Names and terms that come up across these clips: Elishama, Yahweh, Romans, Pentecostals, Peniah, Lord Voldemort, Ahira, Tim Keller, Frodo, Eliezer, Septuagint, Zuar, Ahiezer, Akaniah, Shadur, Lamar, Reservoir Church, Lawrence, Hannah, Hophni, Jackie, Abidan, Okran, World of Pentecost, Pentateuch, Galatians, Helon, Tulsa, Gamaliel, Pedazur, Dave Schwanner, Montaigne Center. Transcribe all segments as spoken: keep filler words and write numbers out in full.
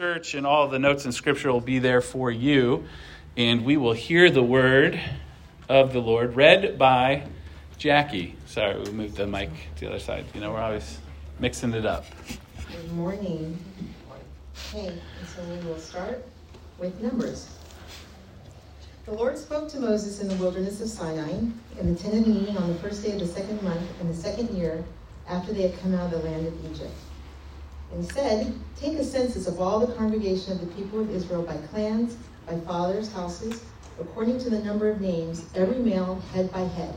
Church, and all the notes in Scripture will be there for you, and we will hear the word of the Lord read by Jackie. Sorry, we moved the mic to the other side. You know, we're always mixing it up. Good morning. Hey, so we will start with Numbers. The Lord spoke to Moses in the wilderness of Sinai in the tent of meeting on the first day of the second month in the second year after they had come out of the land of Egypt. And said, take a census of all the congregation of the people of Israel by clans, by fathers' houses, according to the number of names, every male head by head.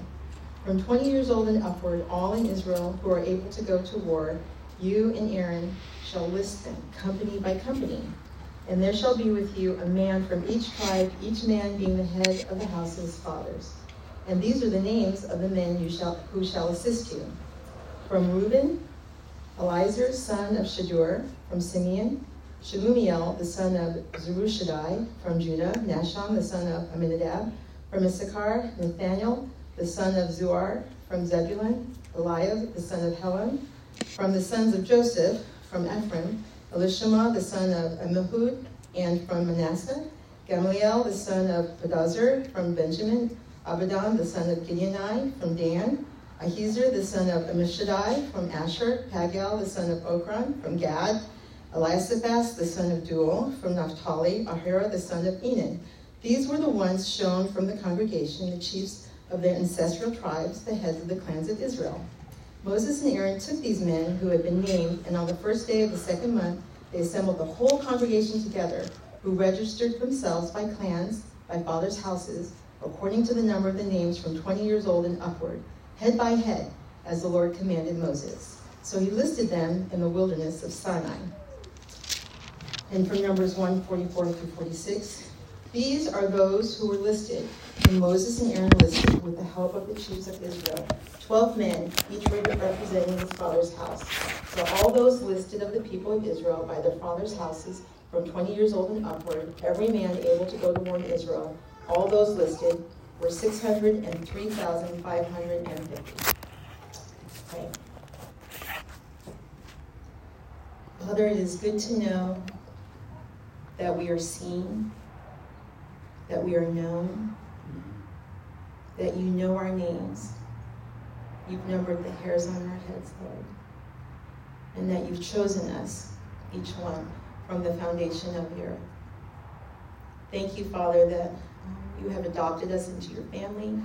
From twenty years old and upward, all in Israel who are able to go to war, you and Aaron shall list them, company by company. And there shall be with you a man from each tribe, each man being the head of the house of his fathers. And these are the names of the men you shall, who shall assist you. From Reuben, Eliezer, son of Shadur, from Simeon, Shelumiel, the son of Zurushadai, from Judah, Nashon, the son of Aminadab, from Issachar, Nathaniel, the son of Zuar, from Zebulun, Eliab, the son of Helon, from the sons of Joseph, from Ephraim, Elishama, the son of Amihud, and from Manasseh, Gamaliel, the son of Pedazur, from Benjamin, Abidan, the son of Gideonai, from Dan, Ahiezer, the son of Ammishaddai, from Asher, Pagiel, the son of Okran, from Gad, Eliasaphat, the son of Duel, from Naphtali, Ahira, the son of Enan. These were the ones shown from the congregation, the chiefs of their ancestral tribes, the heads of the clans of Israel. Moses and Aaron took these men who had been named, and on the first day of the second month, they assembled the whole congregation together, who registered themselves by clans, by fathers' houses, according to the number of the names from twenty years old and upward, head by head, as the Lord commanded Moses. So he listed them in the wilderness of Sinai. And from Numbers one forty-four through forty-six, these are those who were listed, and Moses and Aaron listed, with the help of the chiefs of Israel, twelve men, each representing his father's house. So all those listed of the people of Israel by their fathers' houses, from twenty years old and upward, every man able to go to war in Israel, all those listed, were six hundred three thousand five hundred fifty. Okay. Father, it is good to know that we are seen, that we are known, that you know our names. You've numbered the hairs on our heads, Lord, and that you've chosen us, each one, from the foundation of the earth. Thank you, Father, that you have adopted us into your family,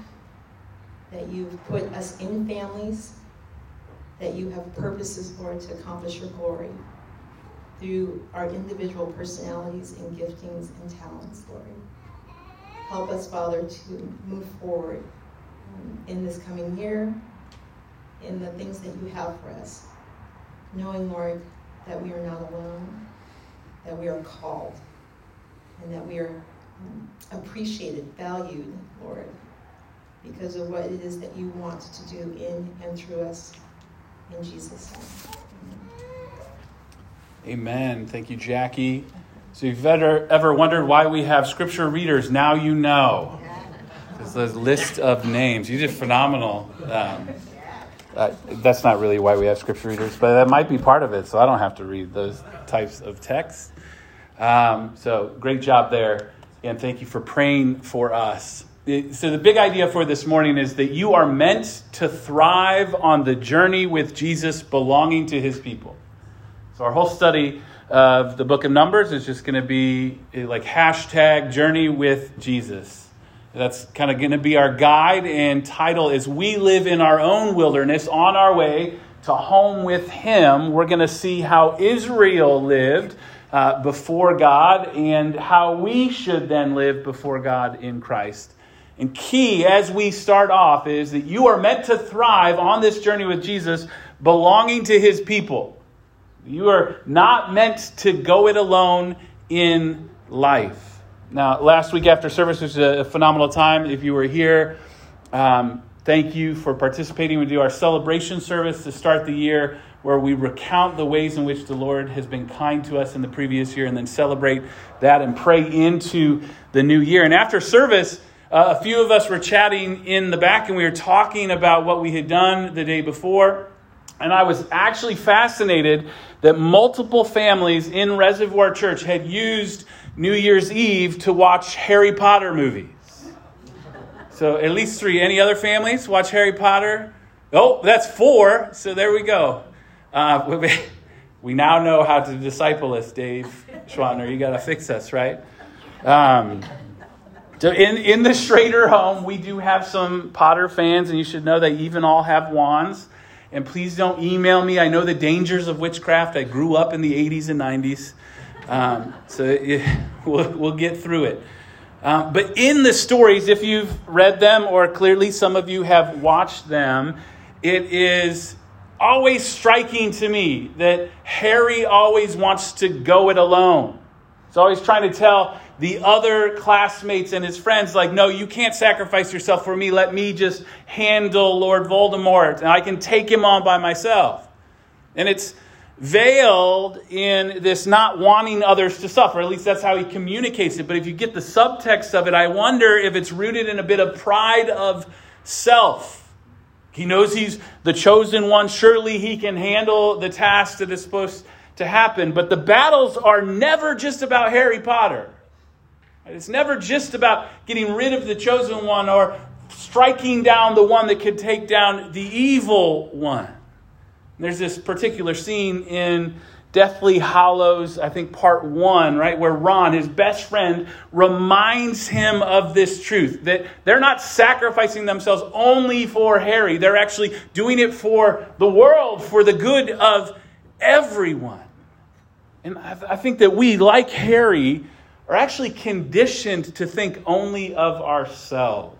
that you've put us in families, that you have purposes, Lord, to accomplish your glory through our individual personalities and giftings and talents, Lord. Help us, Father, to move forward um, in this coming year, in the things that you have for us, knowing, Lord, that we are not alone, that we are called, and that we are appreciated, valued, Lord, because of what it is that you want to do in and through us. In Jesus' name. Amen. Amen. Thank you, Jackie. So if you've ever, ever wondered why we have scripture readers, now you know. There's this list of names. You did phenomenal. Um, uh, that's not really why we have scripture readers, but that might be part of it, so I don't have to read those types of texts. Um, so great job there. And thank you for praying for us. So the big idea for this morning is that you are meant to thrive on the journey with Jesus, belonging to his people. So our whole study of the book of Numbers is just going to be like hashtag journey with Jesus. That's kind of going to be our guide and title as we live in our own wilderness on our way to home with him. We're going to see how Israel lived Uh, before God, and how we should then live before God in Christ. And key as we start off is that you are meant to thrive on this journey with Jesus, belonging to his people. You are not meant to go it alone in life. Now, last week after service was a phenomenal time. If you were here, um, thank you for participating. We do our celebration service to start the year, where we recount the ways in which the Lord has been kind to us in the previous year and then celebrate that and pray into the new year. And after service, uh, a few of us were chatting in the back, and we were talking about what we had done the day before. And I was actually fascinated that multiple families in Reservoir Church had used New Year's Eve to watch Harry Potter movies. So at least three. Any other families watch Harry Potter? Oh, that's four. So there we go. Uh, we now know how to disciple us, Dave Schwanner. You got to fix us, right? Um, so in, in the Schrader home, we do have some Potter fans, and you should know they even all have wands. And please don't email me. I know the dangers of witchcraft. I grew up in the eighties and nineties. Um, so it, we'll, we'll get through it. Um, but in the stories, if you've read them, or clearly some of you have watched them, it is always striking to me that Harry always wants to go it alone. He's always trying to tell the other classmates and his friends, like, no, you can't sacrifice yourself for me. Let me just handle Lord Voldemort, and I can take him on by myself. And it's veiled in this not wanting others to suffer. At least that's how he communicates it. But if you get the subtext of it, I wonder if it's rooted in a bit of pride of self. He knows he's the chosen one. Surely he can handle the task that is supposed to happen. But the battles are never just about Harry Potter. It's never just about getting rid of the chosen one or striking down the one that could take down the evil one. And there's this particular scene in Deathly Hallows, I think part one, right, where Ron, his best friend, reminds him of this truth, that they're not sacrificing themselves only for Harry. They're actually doing it for the world, for the good of everyone. And I, th- I think that we, like Harry, are actually conditioned to think only of ourselves.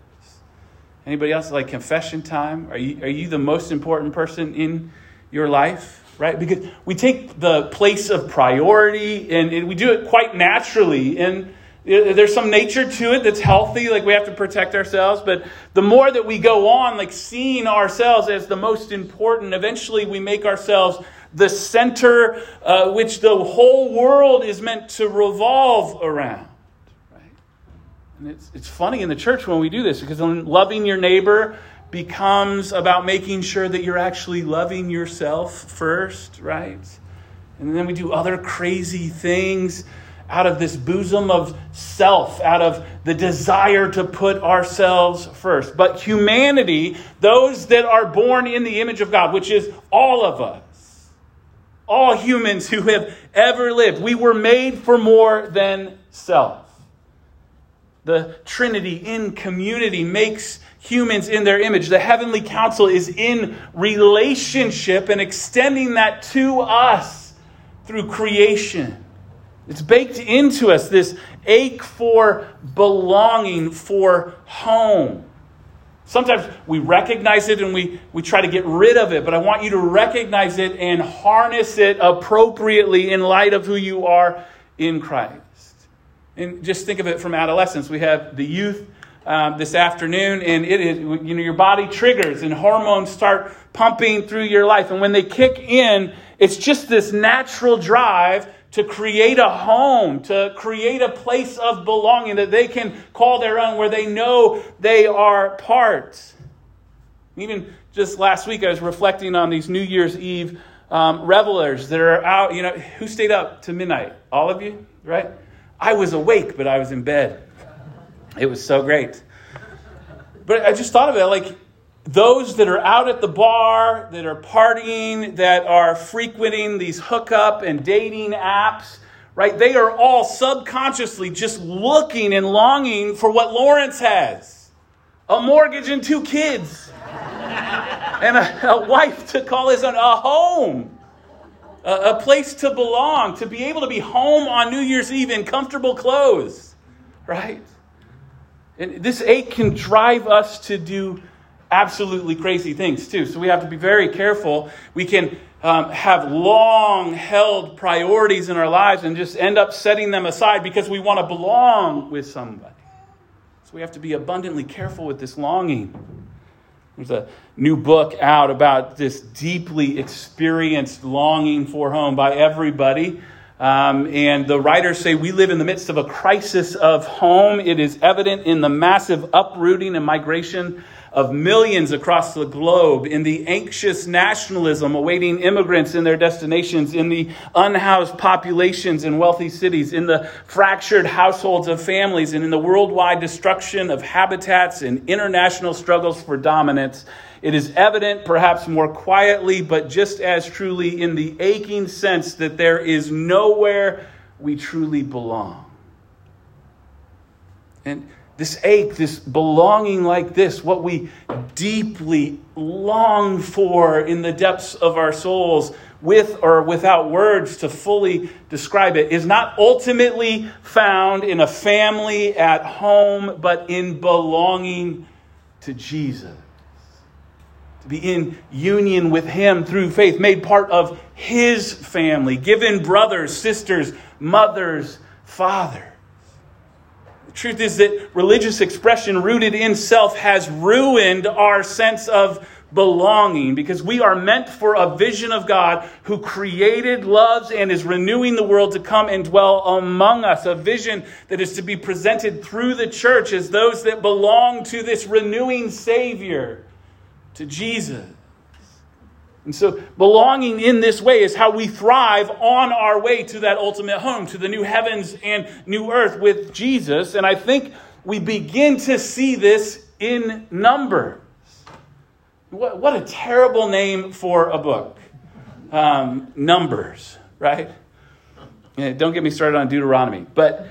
Anybody else like confession time? Are you, are you the most important person in your life? Right? Because we take the place of priority, and, and we do it quite naturally. And there's some nature to it that's healthy. Like, we have to protect ourselves. But the more that we go on, like, seeing ourselves as the most important, eventually we make ourselves the center uh, which the whole world is meant to revolve around. Right? And it's it's funny in the church when we do this, because loving your neighbor becomes about making sure that you're actually loving yourself first, right? And then we do other crazy things out of this bosom of self, out of the desire to put ourselves first. But humanity, those that are born in the image of God, which is all of us, all humans who have ever lived, we were made for more than self. The Trinity in community makes humans in their image. The heavenly council is in relationship and extending that to us through creation. It's baked into us, this ache for belonging, for home. Sometimes we recognize it and we, we try to get rid of it, but I want you to recognize it and harness it appropriately in light of who you are in Christ. And just think of it from adolescence. We have the youth um, this afternoon, and it is, you know, your body triggers and hormones start pumping through your life. And when they kick in, it's just this natural drive to create a home, to create a place of belonging that they can call their own, where they know they are part. Even just last week, I was reflecting on these New Year's Eve um, revelers that are out. You know, who stayed up to midnight? All of you, right? I was awake, but I was in bed. It was so great. But I just thought of it, like, those that are out at the bar, that are partying, that are frequenting these hookup and dating apps, right? They are all subconsciously just looking and longing for what Lawrence has. A mortgage and two kids. And a, a wife to call his own. A home. A, a place to belong. To be able to be home on New Year's Eve in comfortable clothes. Right? And this ache can drive us to do absolutely crazy things too. So we have to be very careful. We can um, have long held priorities in our lives and just end up setting them aside because we want to belong with somebody. So we have to be abundantly careful with this longing. There's a new book out about this deeply experienced longing for home by everybody. Um, and the writers say we live in the midst of a crisis of home. It is evident in the massive uprooting and migration of millions across the globe, in the anxious nationalism awaiting immigrants in their destinations, in the unhoused populations in wealthy cities, in the fractured households of families, and in the worldwide destruction of habitats and international struggles for dominance, it is evident, perhaps more quietly, but just as truly, in the aching sense that there is nowhere we truly belong. And this ache, this belonging like this, what we deeply long for in the depths of our souls, with or without words to fully describe it, is not ultimately found in a family at home, but in belonging to Jesus. To be in union with Him through faith, made part of His family, given brothers, sisters, mothers, fathers. Truth is that religious expression rooted in self has ruined our sense of belonging, because we are meant for a vision of God who created, loves, and is renewing the world to come and dwell among us. A vision that is to be presented through the church as those that belong to this renewing Savior, to Jesus. And so belonging in this way is how we thrive on our way to that ultimate home, to the new heavens and new earth with Jesus. And I think we begin to see this in Numbers. What, what a terrible name for a book. Um, numbers, right? Yeah, don't get me started on Deuteronomy. But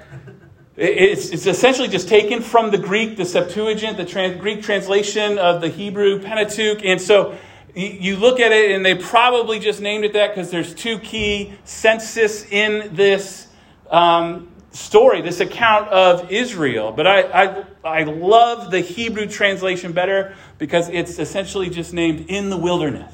it's, it's essentially just taken from the Greek, the Septuagint, the trans, Greek translation of the Hebrew Pentateuch. And so you look at it, and they probably just named it that because there's two key senses in this um, story, this account of Israel. But I, I I love the Hebrew translation better because it's essentially just named in the wilderness.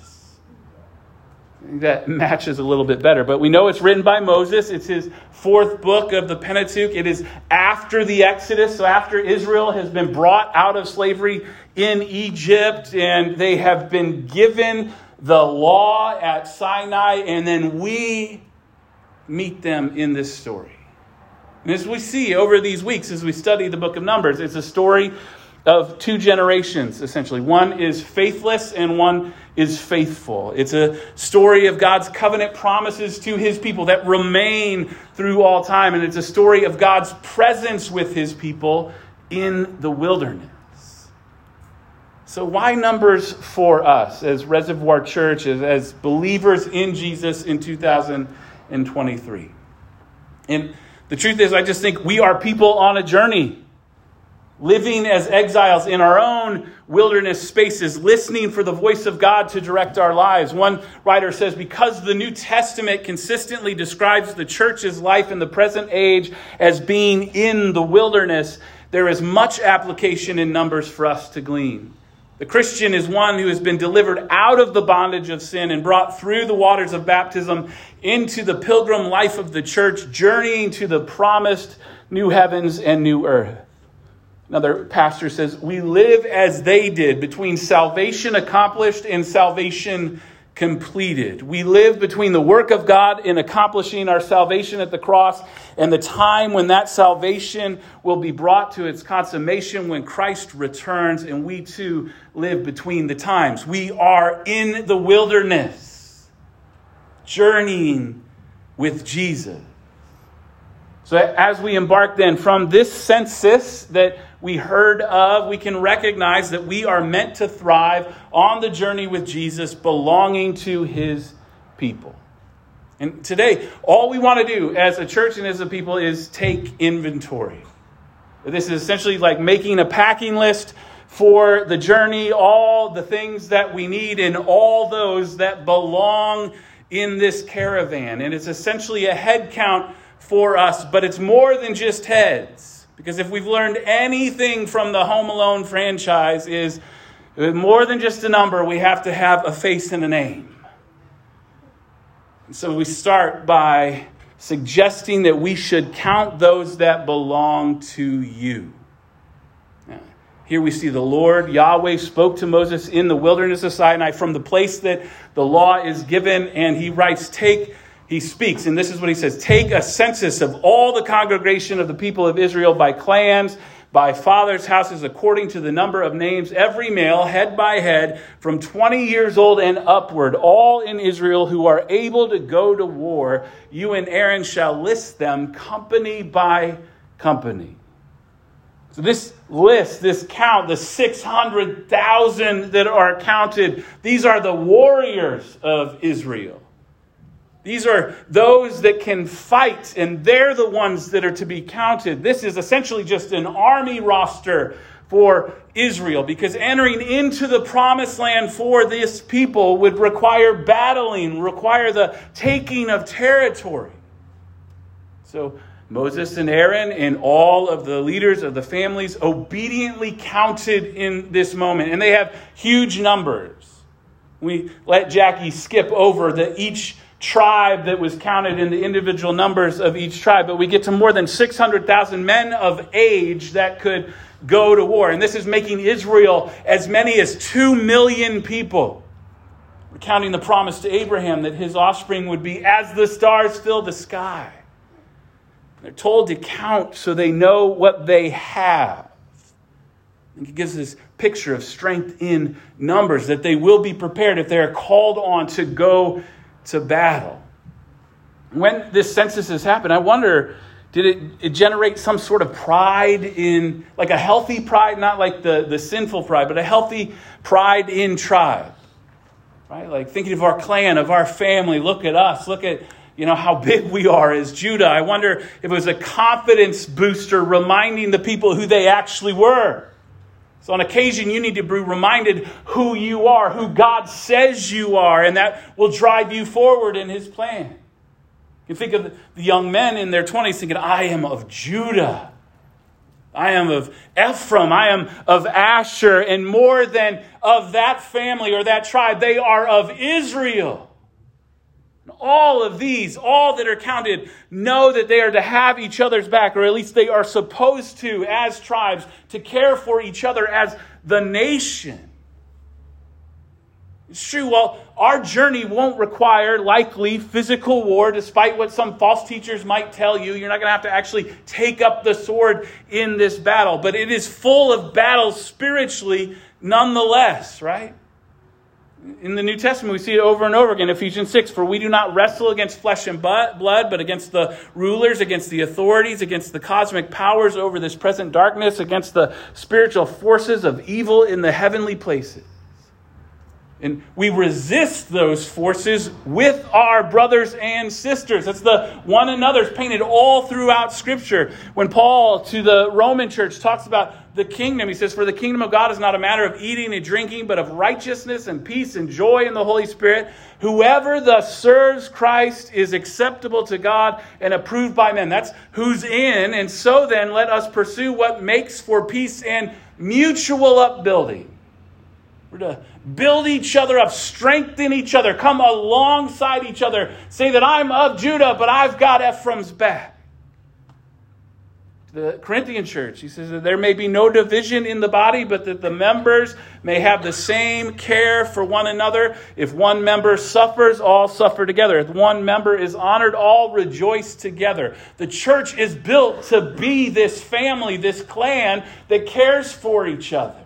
That matches a little bit better. But we know it's written by Moses. It's his fourth book of the Pentateuch. It is after the Exodus, so after Israel has been brought out of slavery in Egypt, and they have been given the law at Sinai, and then we meet them in this story. And as we see over these weeks, as we study the book of Numbers, it's a story of two generations, essentially. One is faithless and one is faithful. It's a story of God's covenant promises to His people that remain through all time, and it's a story of God's presence with His people in the wilderness. So why Numbers for us as Reservoir Church, as, as believers in Jesus in two thousand twenty-three? And the truth is, I just think we are people on a journey, living as exiles in our own wilderness spaces, listening for the voice of God to direct our lives. One writer says, because the New Testament consistently describes the church's life in the present age as being in the wilderness, there is much application in Numbers for us to glean. The Christian is one who has been delivered out of the bondage of sin and brought through the waters of baptism into the pilgrim life of the church, journeying to the promised new heavens and new earth. Another pastor says, we live as they did, between salvation accomplished and salvation completed. We live between the work of God in accomplishing our salvation at the cross and the time when that salvation will be brought to its consummation when Christ returns, and we too live between the times. We are in the wilderness, journeying with Jesus. So as we embark then from this census that we heard of, we can recognize that we are meant to thrive on the journey with Jesus, belonging to His people. And today, all we want to do as a church and as a people is take inventory. This is essentially like making a packing list for the journey, all the things that we need and all those that belong in this caravan. And it's essentially a head count for us, but it's more than just heads. Because if we've learned anything from the Home Alone franchise, is more than just a number, we have to have a face and a name. And so we start by suggesting that we should count those that belong to you. Here we see the Lord, Yahweh, spoke to Moses in the wilderness of Sinai from the place that the law is given, and he writes, take He speaks, and this is what he says. Take a census of all the congregation of the people of Israel by clans, by fathers' houses according to the number of names, every male, head by head, from twenty years old and upward, all in Israel who are able to go to war. You and Aaron shall list them company by company. So this list, this count, the six hundred thousand that are counted, these are the warriors of Israel. These are those that can fight, and they're the ones that are to be counted. This is essentially just an army roster for Israel, because entering into the promised land for this people would require battling, require the taking of territory. So Moses and Aaron and all of the leaders of the families obediently counted in this moment, and they have huge numbers. We let Jackie skip over the each tribe that was counted in the individual numbers of each tribe, but we get to more than six hundred thousand men of age that could go to war. And this is making Israel as many as two million people. We're counting the promise to Abraham that his offspring would be as the stars fill the sky. They're told to count so they know what they have. And it gives this picture of strength in numbers, that they will be prepared if they are called on to go to battle. When this census has happened, I wonder, did it, it generate some sort of pride in, like a healthy pride, not like the, the sinful pride, but a healthy pride in tribe, right? Like thinking of our clan, of our family, look at us, look at, you know, how big we are as Judah. I wonder if it was a confidence booster, reminding the people who they actually were. So on occasion, you need to be reminded who you are, who God says you are, and that will drive you forward in his plan. You think of the young men in their twenties thinking, I am of Judah. I am of Ephraim. I am of Asher. And more than of that family or that tribe, they are of Israel. And all of these, all that are counted, know that they are to have each other's back, or at least they are supposed to, as tribes, to care for each other as the nation. It's true, well, our journey won't require, likely, physical war, despite what some false teachers might tell you. You're not going to have to actually take up the sword in this battle, but it is full of battles spiritually nonetheless, right? In the New Testament, we see it over and over again. Ephesians six, for we do not wrestle against flesh and blood, but against the rulers, against the authorities, against the cosmic powers over this present darkness, against the spiritual forces of evil in the heavenly places. And we resist those forces with our brothers and sisters. That's the one another's painted all throughout Scripture. When Paul to the Roman church talks about the kingdom, he says, for the kingdom of God is not a matter of eating and drinking, but of righteousness and peace and joy in the Holy Spirit. Whoever thus serves Christ is acceptable to God and approved by men. That's who's in. And so then let us pursue what makes for peace and mutual upbuilding. We're to build each other up, strengthen each other, come alongside each other, say that I'm of Judah, but I've got Ephraim's back. The Corinthian church, he says that there may be no division in the body, but that the members may have the same care for one another. If one member suffers, all suffer together. If one member is honored, all rejoice together. The church is built to be this family, this clan that cares for each other.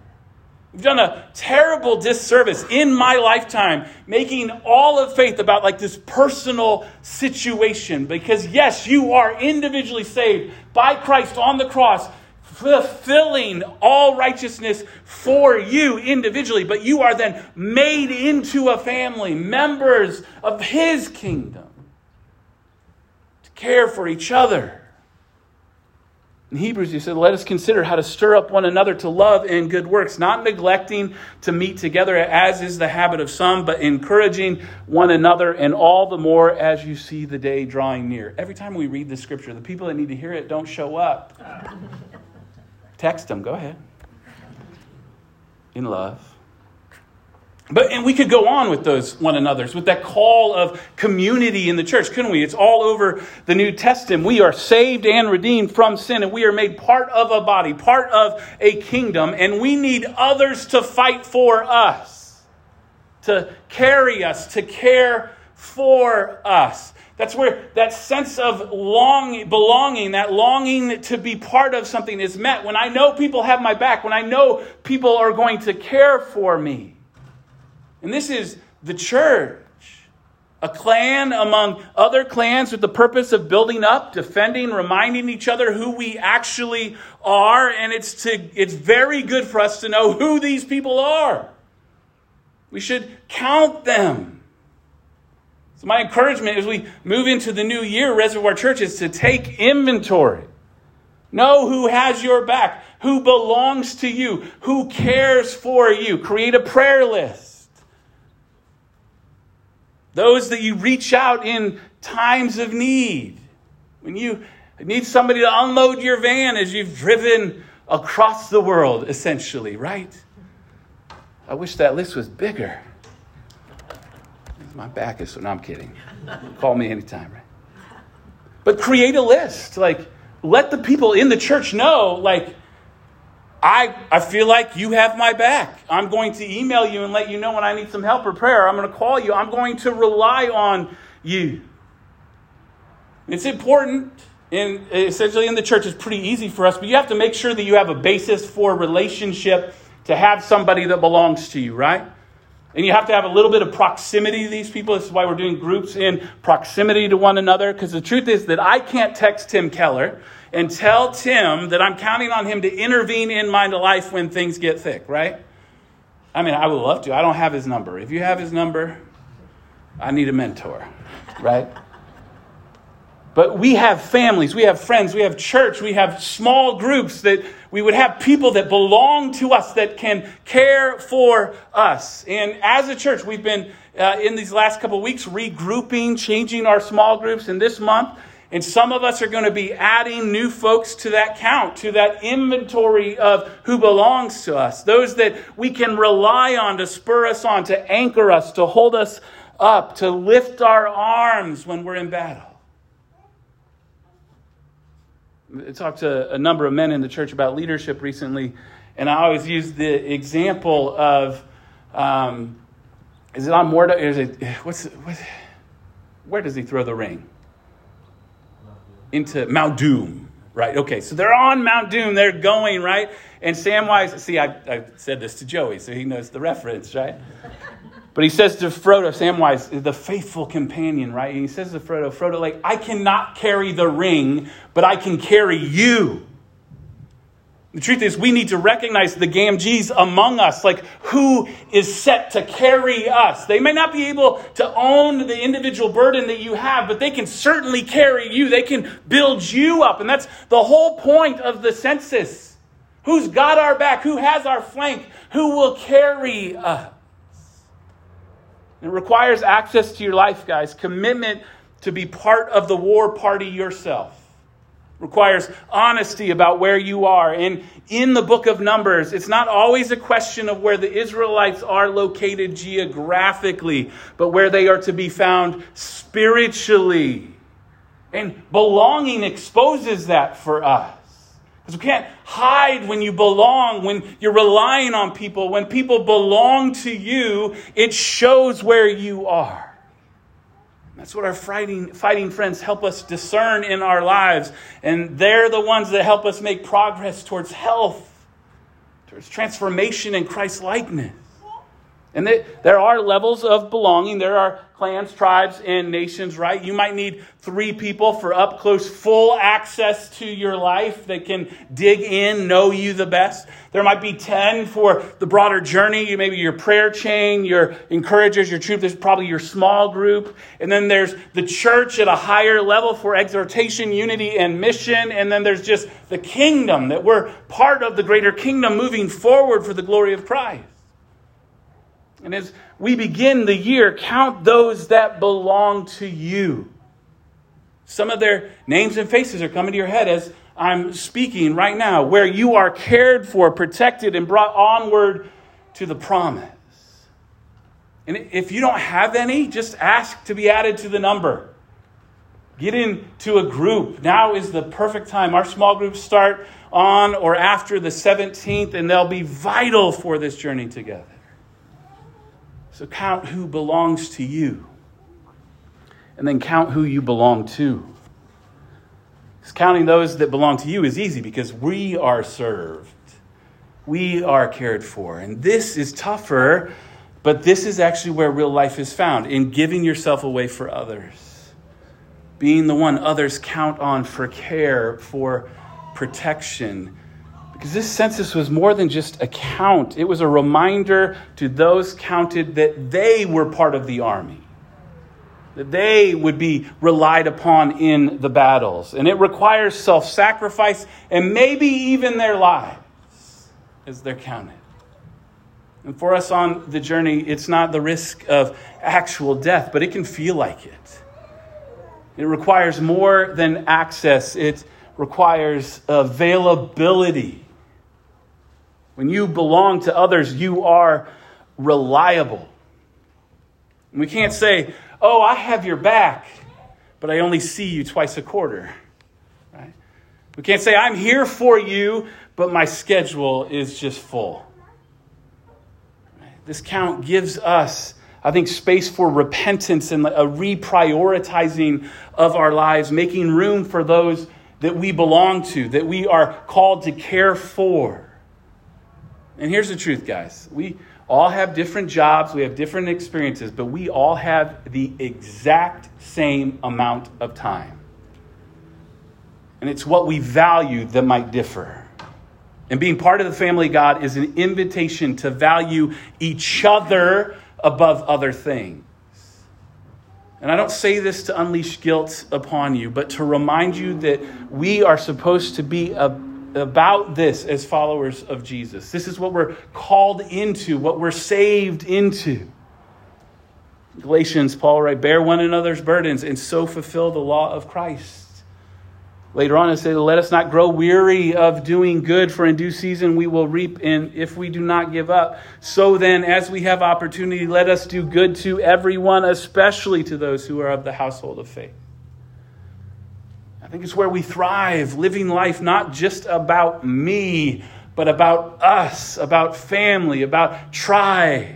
We've done a terrible disservice in my lifetime making all of faith about like this personal situation, because yes, you are individually saved by Christ on the cross, fulfilling all righteousness for you individually, but you are then made into a family, members of his kingdom, to care for each other. In Hebrews, he said, let us consider how to stir up one another to love and good works, not neglecting to meet together as is the habit of some, but encouraging one another, and all the more as you see the day drawing near. Every time we read the scripture, the people that need to hear it don't show up. Text them. Go ahead. In love. But and we could go on with those one another's, with that call of community in the church, couldn't we? It's all over the New Testament. We are saved and redeemed from sin, and we are made part of a body, part of a kingdom, and we need others to fight for us, to carry us, to care for us. That's where that sense of long belonging, that longing to be part of something is met. When I know people have my back, when I know people are going to care for me. And this is the church. A clan among other clans with the purpose of building up, defending, reminding each other who we actually are. And it's to it's very good for us to know who these people are. We should count them. So my encouragement as we move into the new year, Reservoir Church, is to take inventory. Know who has your back, who belongs to you, who cares for you. Create a prayer list. Those that you reach out in times of need. When you need somebody to unload your van as you've driven across the world, essentially, right? I wish that list was bigger. My back is... No, I'm kidding. Call me anytime, right? But create a list. Like, let the people in the church know, like, I, I feel like you have my back. I'm going to email you and let you know when I need some help or prayer. I'm going to call you. I'm going to rely on you. It's important, and essentially in the church, it's pretty easy for us, but you have to make sure that you have a basis for a relationship to have somebody that belongs to you, right? And you have to have a little bit of proximity to these people. This is why we're doing groups in proximity to one another. Because the truth is that I can't text Tim Keller and tell Tim that I'm counting on him to intervene in my life when things get thick, right? I mean, I would love to. I don't have his number. If you have his number, I need a mentor, right? But we have families, we have friends, we have church, we have small groups that we would have people that belong to us, that can care for us. And as a church, we've been uh, in these last couple of weeks regrouping, changing our small groups in this month. And some of us are going to be adding new folks to that count, to that inventory of who belongs to us. Those that we can rely on to spur us on, to anchor us, to hold us up, to lift our arms when we're in battle. I talked to a number of men in the church about leadership recently, and I always use the example of, um, is it on Mordo? Is it, what's, what's, where does he throw the ring? Into Mount Doom, right? Okay, so they're on Mount Doom. They're going, right? And Samwise, see, I, I said this to Joey, so he knows the reference, right? But he says to Frodo, Samwise is the faithful companion, right? And he says to Frodo, Frodo, like, I cannot carry the ring, but I can carry you. The truth is, we need to recognize the Gamgees among us, like who is set to carry us. They may not be able to own the individual burden that you have, but they can certainly carry you. They can build you up. And that's the whole point of the census. Who's got our back? Who has our flank? Who will carry us? It requires access to your life, guys. Commitment to be part of the war party yourself. It requires honesty about where you are. And in the book of Numbers, it's not always a question of where the Israelites are located geographically, but where they are to be found spiritually. And belonging exposes that for us. Because we can't hide when you belong, when you're relying on people. When people belong to you, it shows where you are. That's what our fighting, fighting friends help us discern in our lives. And they're the ones that help us make progress towards health, towards transformation in Christ-likeness. And they, there are levels of belonging. There are clans, tribes, and nations, right? You might need three people for up close, full access to your life that can dig in, know you the best. There might be ten for the broader journey, maybe your prayer chain, your encouragers, your troop. There's probably your small group. And then there's the church at a higher level for exhortation, unity, and mission. And then there's just the kingdom, that we're part of the greater kingdom moving forward for the glory of Christ. And as we begin the year, count those that belong to you. Some of their names and faces are coming to your head as I'm speaking right now, where you are cared for, protected, and brought onward to the promise. And if you don't have any, just ask to be added to the number. Get into a group. Now is the perfect time. Our small groups start on or after the seventeenth, and they'll be vital for this journey together. So count who belongs to you. and then count who you belong to. Because counting those that belong to you is easy because we are served. We are cared for. And this is tougher, but this is actually where real life is found, in giving yourself away for others. Being the one others count on for care, for protection. Because this census was more than just a count. It was a reminder to those counted that they were part of the army, that they would be relied upon in the battles. And it requires self-sacrifice and maybe even their lives as they're counted. And for us on the journey, it's not the risk of actual death, but it can feel like it. It requires more than access. It requires availability. When you belong to others, you are reliable. And we can't say, oh, I have your back, but I only see you twice a quarter. Right? We can't say, I'm here for you, but my schedule is just full. Right? This count gives us, I think, space for repentance and a reprioritizing of our lives, making room for those that we belong to, that we are called to care for. And here's the truth, guys. We all have different jobs, we have different experiences, but we all have the exact same amount of time. And it's what we value that might differ. And being part of the family of God is an invitation to value each other above other things. And I don't say this to unleash guilt upon you, but to remind you that we are supposed to be a about this as followers of Jesus. This is what we're called into, what we're saved into. Galatians, Paul writes, bear one another's burdens and so fulfill the law of Christ. Later on, it says, let us not grow weary of doing good, for in due season we will reap, and if we do not give up. So then, as we have opportunity, let us do good to everyone, especially to those who are of the household of faith. I think it's where we thrive, living life not just about me, but about us, about family, about tribe.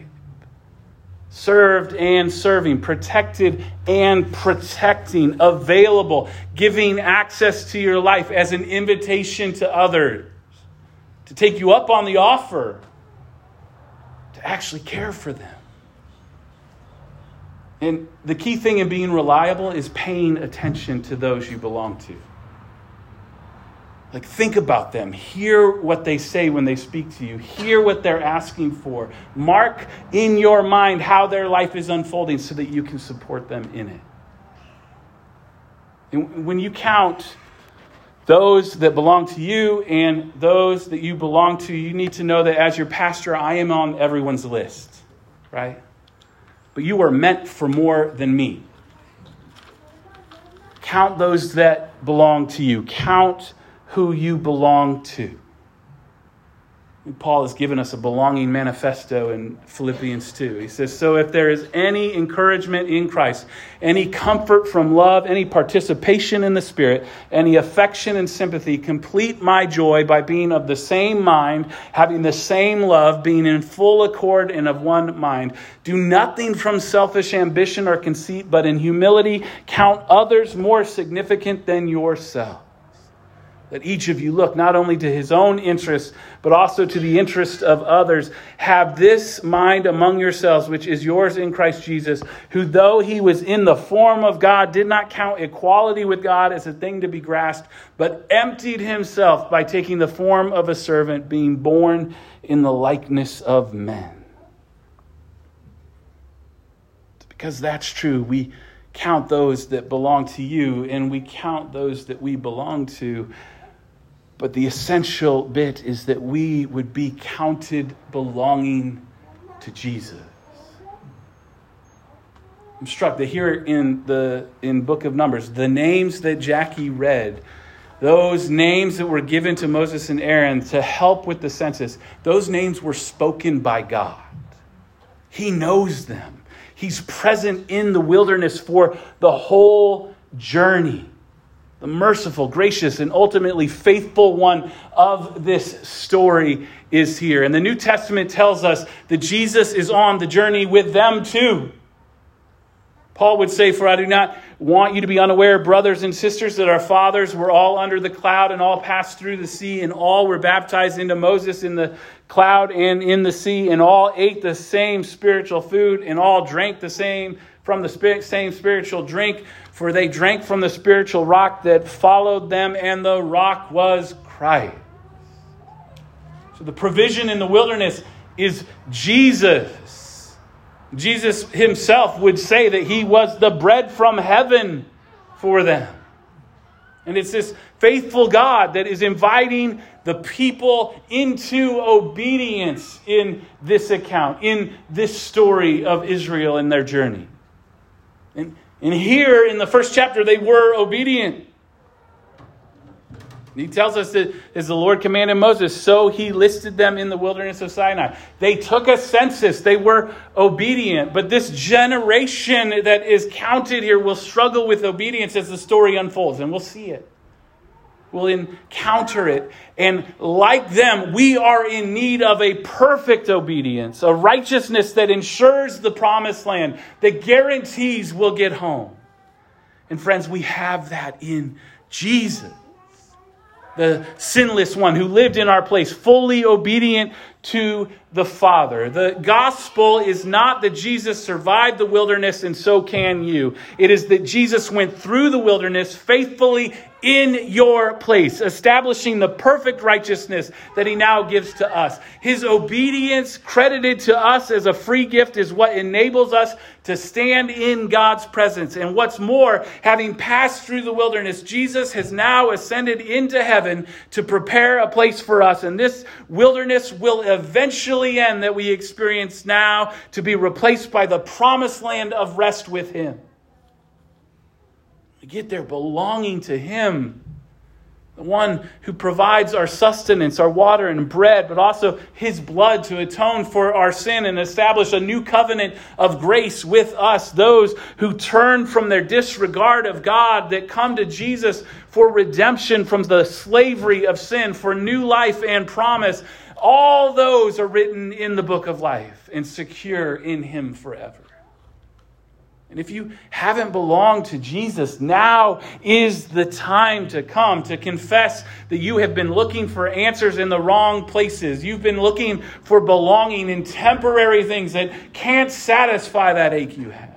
Served and serving, protected and protecting, available, giving access to your life as an invitation to others, to take you up on the offer, to actually care for them. And the key thing in being reliable is paying attention to those you belong to. Like, think about them. Hear what they say when they speak to you. Hear what they're asking for. Mark in your mind how their life is unfolding so that you can support them in it. And when you count those that belong to you and those that you belong to, you need to know that as your pastor, I am on everyone's list, right? But you are meant for more than me. Count those that belong to you. Count who you belong to. And Paul has given us a belonging manifesto in Philippians two. He says, so if there is any encouragement in Christ, any comfort from love, any participation in the Spirit, any affection and sympathy, complete my joy by being of the same mind, having the same love, being in full accord and of one mind. Do nothing from selfish ambition or conceit, but in humility count others more significant than yourself. That each of you look not only to his own interests, but also to the interests of others. Have this mind among yourselves, which is yours in Christ Jesus, who though he was in the form of God, did not count equality with God as a thing to be grasped, but emptied himself by taking the form of a servant, being born in the likeness of men. Because that's true, we count those that belong to you, and we count those that we belong to. But the essential bit is that we would be counted belonging to Jesus. I'm struck that here in the in Book of Numbers, the names that Jackie read, those names that were given to Moses and Aaron to help with the census, those names were spoken by God. He knows them. He's present in the wilderness for the whole journey. The merciful, gracious, and ultimately faithful one of this story is here. And the New Testament tells us that Jesus is on the journey with them too. Paul would say, "For I do not want you to be unaware, brothers and sisters, that our fathers were all under the cloud and all passed through the sea, and all were baptized into Moses in the cloud and in the sea, and all ate the same spiritual food, and all drank the same from the spirit, same spiritual drink, for they drank from the spiritual rock that followed them, and the rock was Christ." So the provision in the wilderness is Jesus. Jesus himself would say that he was the bread from heaven for them. And it's this faithful God that is inviting the people into obedience in this account, in this story of Israel and their journey. And, and here in the first chapter, they were obedient. He tells us that as the Lord commanded Moses, so he listed them in the wilderness of Sinai. They took a census. They were obedient. But this generation that is counted here will struggle with obedience as the story unfolds. And we'll see it. We'll encounter it. And like them, we are in need of a perfect obedience, a righteousness that ensures the promised land, that guarantees we'll get home. And friends, we have that in Jesus, the sinless one who lived in our place, fully obedient to the Father. The gospel is not that Jesus survived the wilderness and so can you. It is that Jesus went through the wilderness faithfully in your place, establishing the perfect righteousness that he now gives to us. His obedience credited to us as a free gift is what enables us to stand in God's presence. And what's more, having passed through the wilderness, Jesus has now ascended into heaven to prepare a place for us. And this wilderness will eventually end that we experience now to be replaced by the promised land of rest with him. We get there belonging to him, the one who provides our sustenance, our water and bread, but also his blood to atone for our sin and establish a new covenant of grace with us, those who turn from their disregard of God, that come to Jesus for redemption from the slavery of sin, for new life and promise. All those are written in the book of life and secure in him forever. And if you haven't belonged to Jesus, now is the time to come, to confess that you have been looking for answers in the wrong places. You've been looking for belonging in temporary things that can't satisfy that ache you have.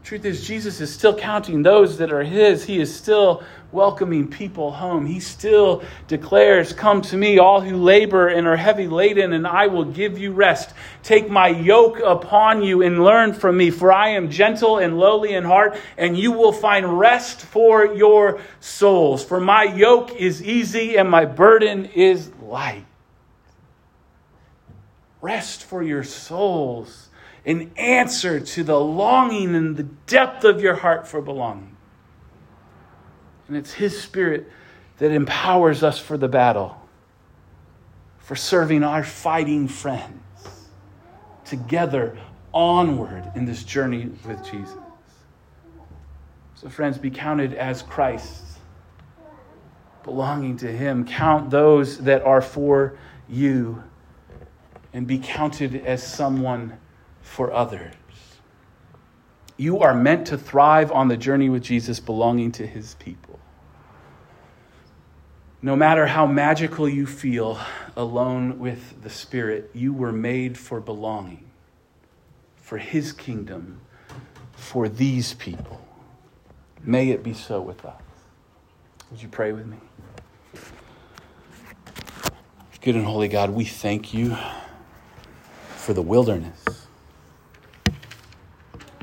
The truth is, Jesus is still counting those that are his. He is still welcoming people home. He still declares, "Come to me, all who labor and are heavy laden, and I will give you rest. Take my yoke upon you and learn from me, for I am gentle and lowly in heart, and you will find rest for your souls. For my yoke is easy and my burden is light." Rest for your souls, an answer to the longing and the depth of your heart for belonging. And it's his Spirit that empowers us for the battle, for serving our fighting friends together onward in this journey with Jesus. So friends, be counted as Christ's, belonging to him. Count those that are for you, and be counted as someone for others. You are meant to thrive on the journey with Jesus, belonging to his people. No matter how magical you feel alone with the Spirit, you were made for belonging, for his kingdom, for these people. May it be so with us. Would you pray with me? Good and holy God, we thank you for the wilderness.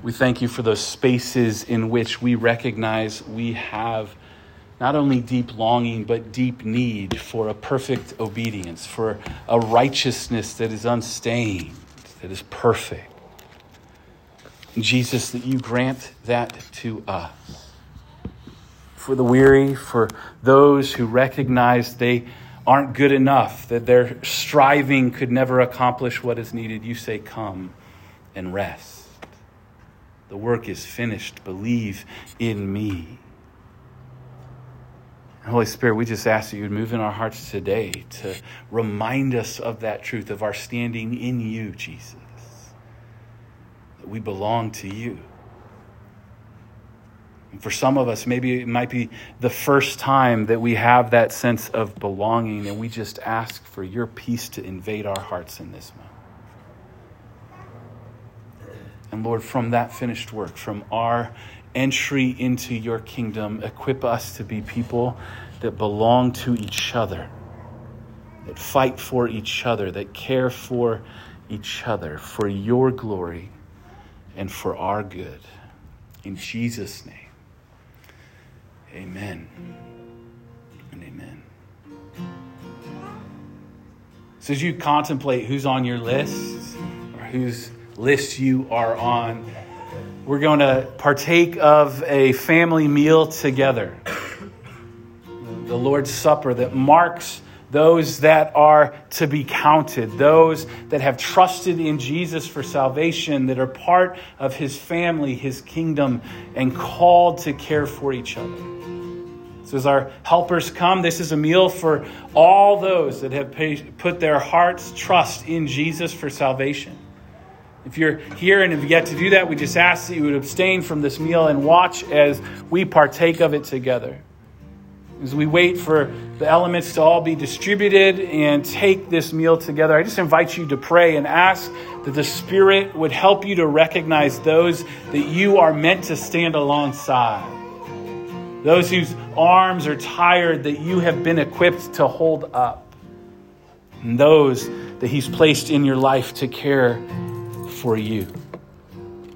We thank you for those spaces in which we recognize we have not only deep longing, but deep need for a perfect obedience, for a righteousness that is unstained, that is perfect. Jesus, that you grant that to us. For the weary, for those who recognize they aren't good enough, that their striving could never accomplish what is needed, you say, "Come and rest. The work is finished. Believe in me." Holy Spirit, we just ask that you would move in our hearts today to remind us of that truth, of our standing in you, Jesus. that we belong to you. And for some of us, maybe it might be the first time that we have that sense of belonging, and we just ask for your peace to invade our hearts in this moment. And Lord, from that finished work, from our entry into your kingdom, equip us to be people that belong to each other, that fight for each other, that care for each other, for your glory and for our good. In Jesus' name, amen and amen. So as you contemplate who's on your list or who's list you are on, we're going to partake of a family meal together, the Lord's Supper, that marks those that are to be counted, those that have trusted in Jesus for salvation, that are part of his family, his kingdom, and called to care for each other. So as our helpers come, this is a meal for all those that have put their heart's trust in Jesus for salvation. If you're here and have yet to do that, we just ask that you would abstain from this meal and watch as we partake of it together. As we wait for the elements to all be distributed and take this meal together, I just invite you to pray and ask that the Spirit would help you to recognize those that you are meant to stand alongside. Those whose arms are tired that you have been equipped to hold up. And those that he's placed in your life to care for you.